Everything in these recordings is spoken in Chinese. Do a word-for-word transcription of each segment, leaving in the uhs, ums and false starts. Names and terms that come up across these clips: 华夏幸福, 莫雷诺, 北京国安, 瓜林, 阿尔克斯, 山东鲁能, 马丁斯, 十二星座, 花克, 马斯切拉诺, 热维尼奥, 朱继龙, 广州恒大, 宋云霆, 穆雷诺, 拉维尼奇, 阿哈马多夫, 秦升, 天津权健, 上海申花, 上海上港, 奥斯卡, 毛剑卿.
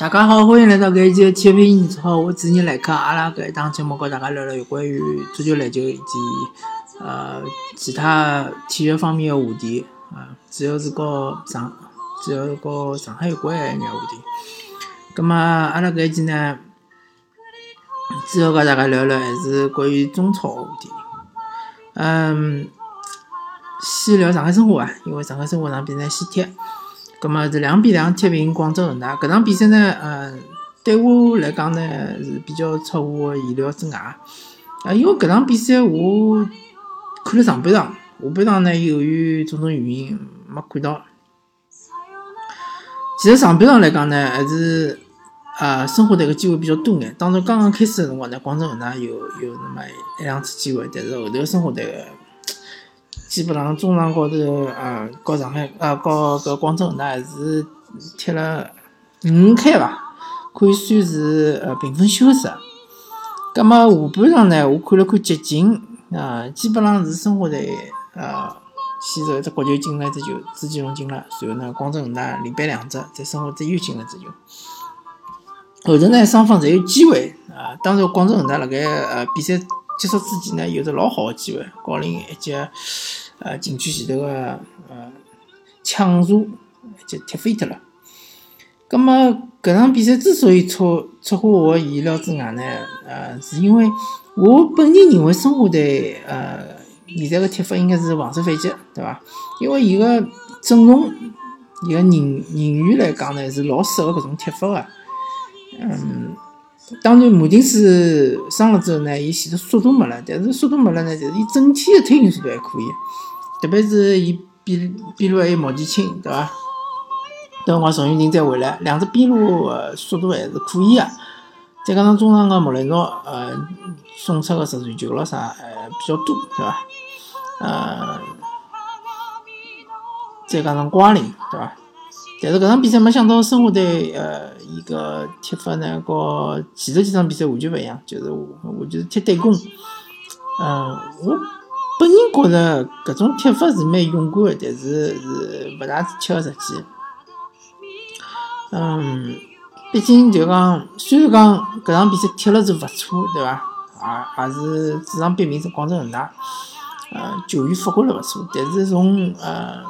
大家好，欢迎来到搿一期体育英超。我主持人来客，阿拉搿一档节目和大家聊聊有关于足球、篮球以及呃其他体育方面的话题啊，主要是和上，主要是和上海有关的一眼话题。咁么阿拉搿一期呢，主要和大家聊聊还是关于中超的话题。嗯，先聊上海申花啊，因为上海申花上比赛先踢。咁么是两比两踢平广州恒大，搿场比赛呢，呃，对我来讲呢是比较出乎意料之外。啊，因为搿场比赛我看了上半场，下半场呢由于种种原因没看到。其实上半场来讲呢，还是啊申花队个机会比较多眼。当然刚刚开始的辰光呢，广州恒大有有那么一两次机会，但是后头申花队基本上中场高头啊，和上海啊，和搿广州恒大还是踢了五五开伐，可以算是呃平分秋色。葛末下半场呢，我看了看集锦啊，基本上是申花队呃先是一只角球进了，只球朱继龙进了，随后呢广州恒大连扳两只，再申花队又进了只球。后头呢双方侪有机会啊，当然广州恒大辣盖呃比赛结束之前呢，有只老好的机会，搞定一脚，呃，禁区前头个呃抢射，一脚踢飞脱了。咁么，搿场比赛之所以出出乎我意料之外呢，呃，是因为我本人认为申花队呃现在个踢法应该是防守反击，对伐？因为伊个阵容、伊个人人员来讲呢，是老适合搿种踢法个，嗯。当然，马丁斯伤了之后呢，伊显得速度没了，但是速度没了呢，但是伊整体的推进速度还可以，特别是伊边边路还有毛剑卿，对伐？等辰光宋云霆再回来，两只边路呃速度还是可以的。再加上中场个穆雷诺呃送出个十传球咯啥还比较多，对伐？呃，再加上瓜林，对伐？但是搿场比赛没想到申花队呃伊个踢法呢，和前头几场比赛完全勿一样，就是我我就是踢对攻。嗯，我本人觉着搿种踢法是蛮勇敢的，但是是勿大切合实际。嗯，毕竟就讲，虽然讲搿场比赛踢了是勿错，对伐？也也是主场扳平是广州恒大，呃，球员发挥了勿错，但是从呃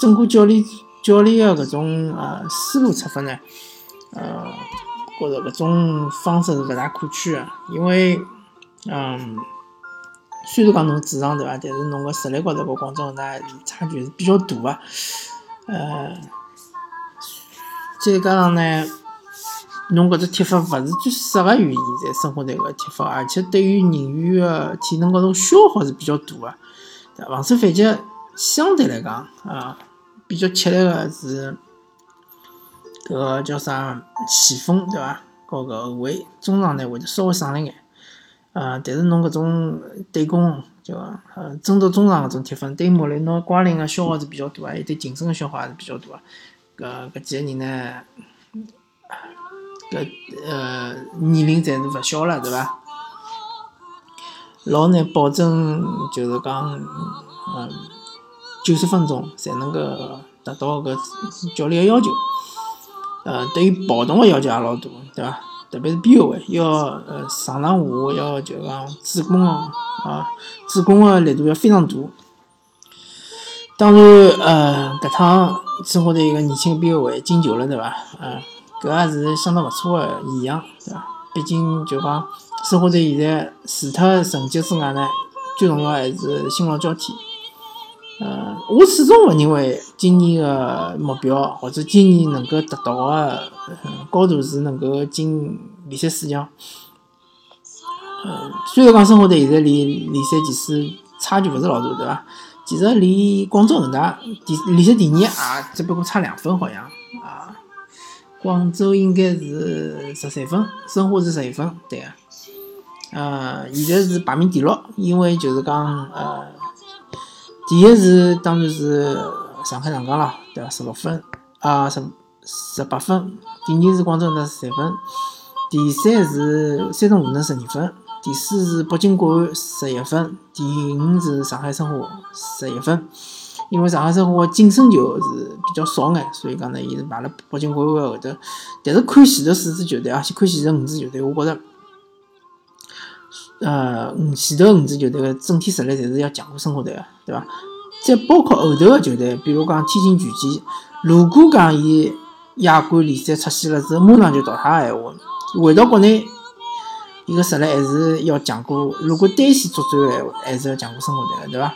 整个教练。教练的搿种呃思路出发呢，呃，觉着搿种方式是勿大可取的，因为，嗯，虽然讲侬主场对伐，但是侬个实力高头和广州恒大差距是比较大啊，呃，再加上呢，侬搿只踢法勿是最适合于现在申花队个踢法，而且对于人员个体能高头消耗是比较大啊，防守反击相对来讲啊。比较吃力个是搿个叫啥前锋对伐？和搿后卫中场呢会得稍微省了眼，呃，但是侬搿种对攻对伐？呃，针对中场搿种踢法，对穆雷诺、瓜林个消耗是比较大啊，也对秦升个消耗也是比较大啊。搿搿几个人呢，搿呃年龄侪是勿小了对伐？老难保证就是讲嗯。九十分钟才能够达到搿教练个要求，呃，对于跑动个要求也老大，对伐？特别是边后卫要呃上上下要就讲主攻啊，主攻个力度要非常大。当然，呃，搿趟申花队一个年轻边后卫进球了，对伐？啊，搿也是相当勿错个现象，对伐？毕竟就讲申花队现在除脱成绩之外呢，最重要还是新老交替。呃，我始终勿认为今年个目标或者今年能够达到个高度是能够进联赛四强。呃，虽然讲申花队现在离联赛前四差距勿是老大，对伐？其实离广州恒大第联赛第二也只不过差两分，好像啊。广州应该是十三分，申花是十一分，对个、啊。呃，现在是排名第六，因为就是讲呃。第一是当然是上海上港了，对伐？十六分啊，十十八分。第二是广州恒大十三分，第三是山东鲁能十二分，第四是北京国安十一分，第五是上海申花十一分。因为上海申花晋升球是比较少眼，所以讲呢，伊是排了北京国安后头。但是看前头四支球队，而且看前头五支球队，我觉着，呃，前头五支球队个整体实力侪是要强过申花队个，对伐？再包括后头个球队，比如讲天津权健，如果讲伊亚冠联赛出线了之后，马上就淘汰个闲话，回到国内，伊个实力还是要强过。如果单线作战个闲话，还是要强过申花队个，对伐？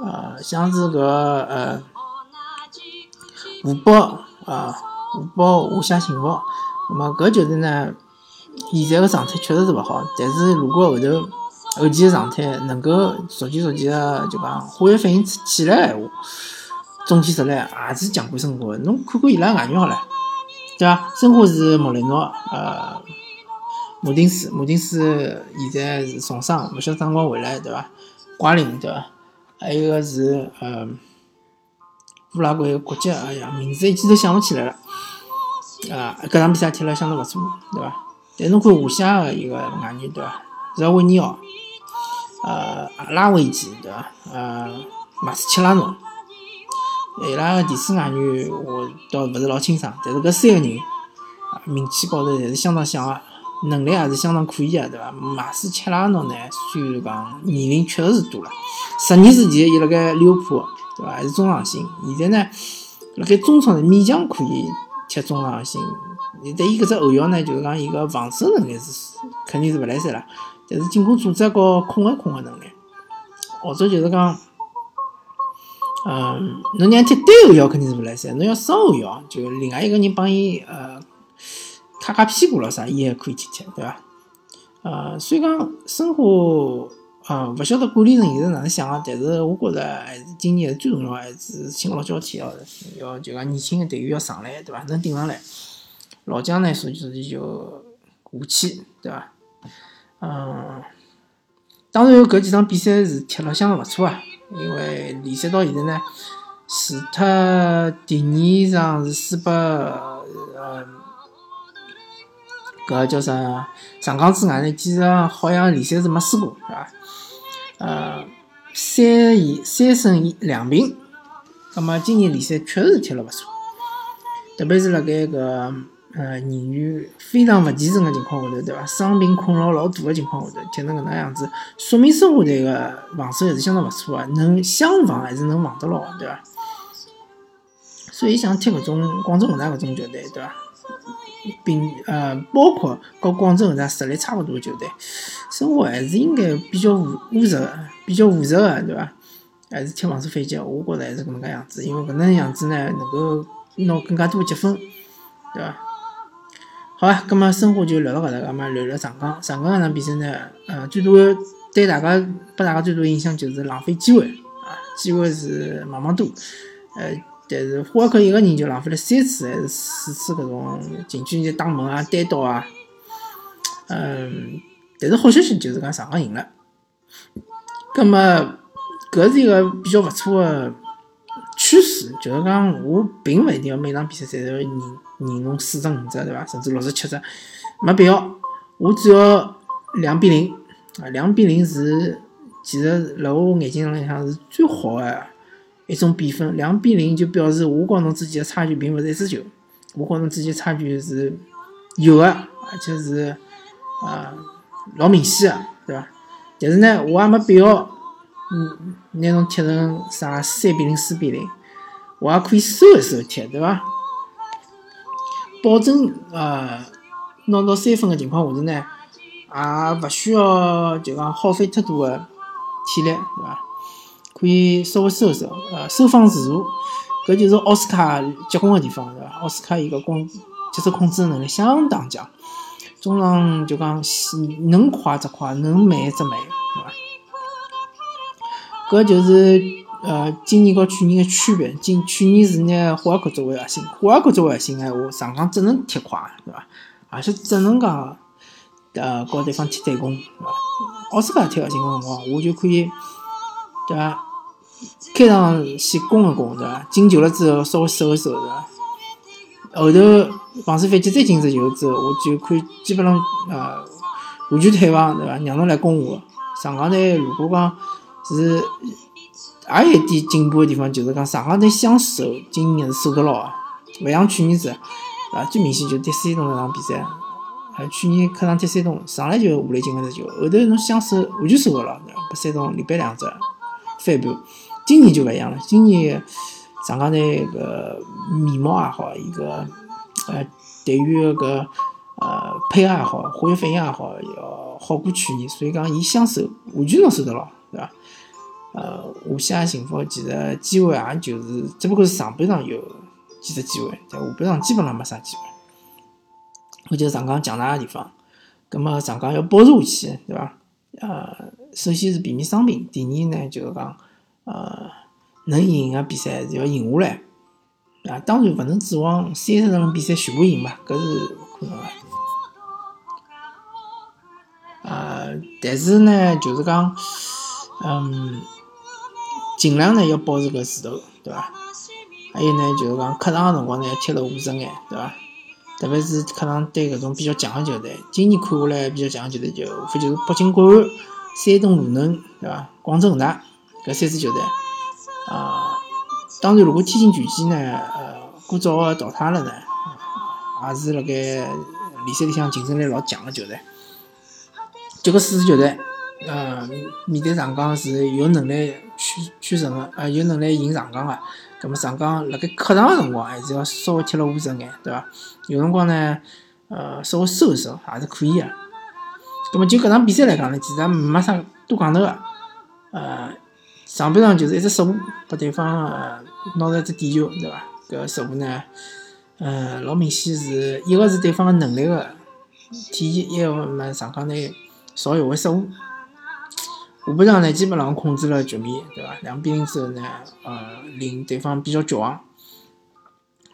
呃，像是个呃，湖北啊，湖北华夏幸福，那么搿球队呢，现在的状态确实是勿好。但是如果后头后期的状态能够逐渐逐渐的就讲化学反应起来闲话，总体实力也是强过申花。侬看看伊拉外援好了，对伐？申花是莫雷诺，呃，马丁斯，马丁斯现在是重伤，勿晓得啥辰光回来，对伐？瓜林，对伐？还有个是呃，乌拉圭国籍，哎呀，名字一记头想不起来了。啊、呃，搿场比赛踢了相当勿错，对伐？但侬看华夏个一个外援，对伐？热维尼奥，呃，拉维奇，对伐？呃，马斯切拉诺，伊拉个第四外援我倒勿是老清爽，但是搿三个人啊，名气高头侪是相当响个，能力也是相当可以个，对伐？马斯切拉诺呢，虽然讲年龄确实是大了，十年之前伊辣盖利物浦，对伐？还是中上型，现在呢辣盖中超勉强可以踢中上型。但伊搿只后腰呢，就是讲伊个防守能力是肯定是勿来塞了，但是进攻组织和控个控个能力，或者就是讲，嗯，侬让踢单后腰肯定是勿来塞，侬要双后腰，就另外一个人帮伊呃。卡卡屁股了啥，伊还可以踢踢，对伐？呃，虽然讲申花，呃，勿晓得管理层现在哪能想啊，但是我觉着还是今年最重要还是新老交替要要就讲年轻的队员要上来，对伐？能顶上来，老将呢，所以说就下去，对伐？嗯，当然搿几场比赛是踢了相当勿错啊，因为联赛到现在呢，除脱第二场是输拨呃。搿叫啥？上港之外呢，其实好像联赛是没输过，是伐？呃，三以三胜两平，葛末今年联赛确实踢了勿错，特别是辣盖搿呃人员非常勿齐整个情况下头，对伐？伤病困扰老大个情况下头，踢成搿能样子，说明申花队个防守还是相当勿错个，能想防还是能防得牢，对伐？所以想踢搿种广州恒大搿种球队，对伐？并呃，包括和广州恒大实力差不多的球队，申花还是应该比较务务实的，比较务实的，对伐？还是踢防守反击，我觉着还是搿能介样子，因为搿能样子呢，能够拿更加多积分，对伐？好啊，葛末申花就聊到搿搭，葛末聊聊上港。上港搿场比赛呢，呃，最多对大家拨大家最多影响就是浪费机会啊，机会是茫茫多，呃。但是花克一个人就浪费了三次还是四次搿种禁区内打门啊、单刀啊，嗯，但是好消息就是讲上港赢了。葛末搿是一个比较勿错的趋势，就是讲我并勿一定要每场比赛侪要赢赢侬四只、五只，对伐？甚至六只、七只，没必要。我只要两比零啊，两比零是其实辣我眼睛里向是最好个、啊。一种比分，两比零就表示我和侬之间的差距并勿是一支球，我和侬之间差距是有的、啊，而且是啊、呃、老明显的，对伐？但是呢，我也没必要，嗯，拿侬踢成啥三比零、四比零，我也可以收一收踢，对伐？保证呃拿到三分的情况下头呢，也勿需要就讲耗费太多的体力，对伐？可以稍微收收，呃，收放自如，搿就是奥斯卡结棍的地方，是吧？奥斯卡一个控节奏控制能力相当强，中场就讲能快则快，能慢则慢，对吧？搿就是呃今年和去年的区别。今去年是拿花克作为核心，花克作为核心闲话，上港只能踢快，对伐？而且只能讲呃和对方踢对攻，对伐？奥斯卡踢核心个辰光，我就可以，对伐？开场先攻一攻，对伐？进球了之后稍微守一守，对伐？后头防守反击再进只球之后，我就可以基本上呃完全退防，对伐？让侬来攻我。上港呢，如果讲是也有点进步的地方，就是讲上港队相手今年是锁得牢啊，勿像去年子啊，最明显就跌山东那场比赛，啊去年客场跌山东，上来就下来进个只球，后头侬相手完全守勿牢，被山东连扳两只翻盘。今年就勿一样了，今年上港队个面貌也好，一个呃队员个呃配合也好，化学反应也好，要好过去年，所以讲伊相手完全能守得牢，对伐？呃，下线情况其实机会也就是，只不过是上半场有几只机会，但下半场基本上没啥机会。我就上港强大的地方，那么上港要保持下去，对伐？呃，首先是避免伤病，第二呢就是讲，呃，能赢个比赛要赢下来。啊，当然不能指望三十场比赛全部赢嘛，搿是不可能的。呃，但是呢，就是讲，嗯。尽量呢要保持搿势头，对伐？还有呢，就是讲客场个辰光呢要贴了五十眼，对伐？特别是客场对搿种比较强个球队，今年看下来比较强个球队就无非就是北京国安、山东鲁能，对伐？广州恒大搿三支球队。啊，当然如果天津权健呢，呃，过早个淘汰了呢，也是辣盖联赛里向竞争力老强个球队。就搿四支球队，呃，面对上港是有能力。取取胜个，啊有能力赢上港个，咁么上港辣盖客场个辰光还是要稍微贴了五十眼，对伐？有辰光呢，呃稍微收收也是可以个。咁么就搿场比赛来讲呢，其实没啥多讲头个。呃，上半场就是一只失误，拨对方拿着一只点球，对伐？搿失误呢，呃老明显是一个是对方个能力个体现，一个嘛上港呢少有个失误。下半场呢，基本上控制了局面，对伐？两比零之后呢，呃，令对方比较绝望。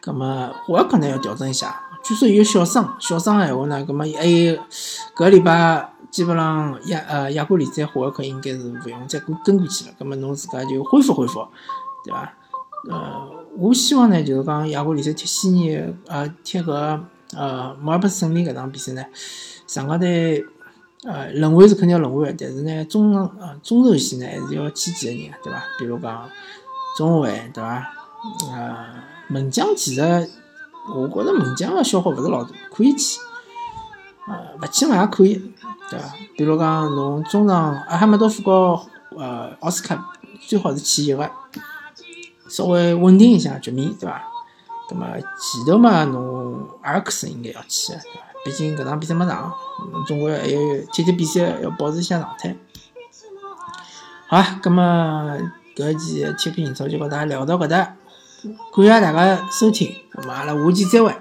葛末我也可能要调整一下。据说有小伤，小伤个闲话呢，葛末还有搿礼拜基本上亚呃亚冠联赛华夏应该是勿用再跟跟过去了。葛末侬自家就恢复恢复，对伐？呃，我希望呢，就是讲亚冠联赛踢悉尼呃踢搿呃墨尔本胜利搿场比赛呢，上港队。呃，轮换是肯定要轮换的，但是呢，中场呃中轴线呢还是要签几个人，对伐？比如讲中卫，对伐？呃，门将其实我觉着门将个消耗勿是老大，可以签，呃，勿签嘛也可以，对伐？比如讲侬中场阿哈马多夫和呃奥斯卡最好是签一个，稍微稳定一下局面，对伐？那么前头嘛，侬阿尔克斯应该要签，对伐？毕竟搿场比赛没上。中国还有踢踢比赛要保持一下状态。好啊，那么搿期体育频道就和大家聊到搿搭，感谢大家收听，咁阿拉下期再会。